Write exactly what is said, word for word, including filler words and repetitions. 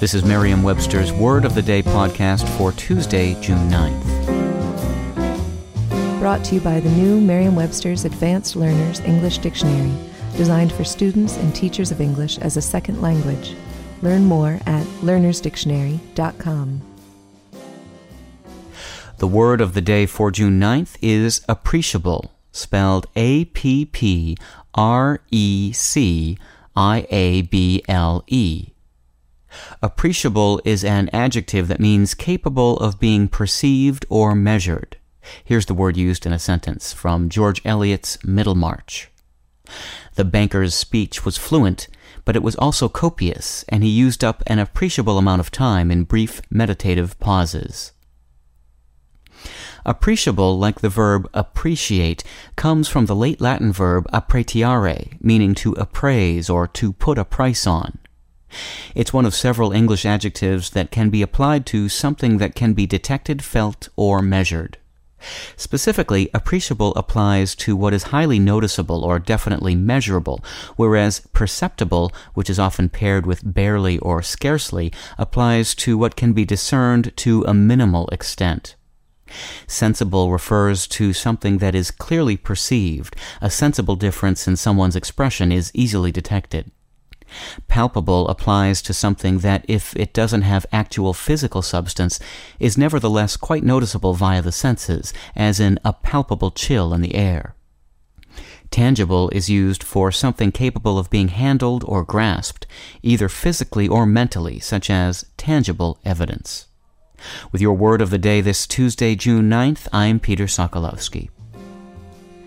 This is Merriam-Webster's Word of the Day podcast for Tuesday, June ninth. Brought to you by the new Merriam-Webster's Advanced Learners English Dictionary, designed for students and teachers of English as a second language. Learn more at Learners Dictionary dot com. The word of the day for June ninth is appreciable, spelled A P P R E C I A B L E. Appreciable is an adjective that means capable of being perceived or measured. Here's the word used in a sentence from George Eliot's Middlemarch. The banker's speech was fluent, but it was also copious, and he used up an appreciable amount of time in brief meditative pauses. Appreciable, like the verb appreciate, comes from the late Latin verb appretiare, meaning to appraise or to put a price on. It's one of several English adjectives that can be applied to something that can be detected, felt, or measured. Specifically, appreciable applies to what is highly noticeable or definitely measurable, whereas perceptible, which is often paired with barely or scarcely, applies to what can be discerned to a minimal extent. Sensible refers to something that is clearly perceived. A sensible difference in someone's expression is easily detected. Palpable applies to something that, if it doesn't have actual physical substance, is nevertheless quite noticeable via the senses, as in a palpable chill in the air. Tangible is used for something capable of being handled or grasped, either physically or mentally, such as tangible evidence. With your word of the day this Tuesday, June ninth, I'm Peter Sokolowski.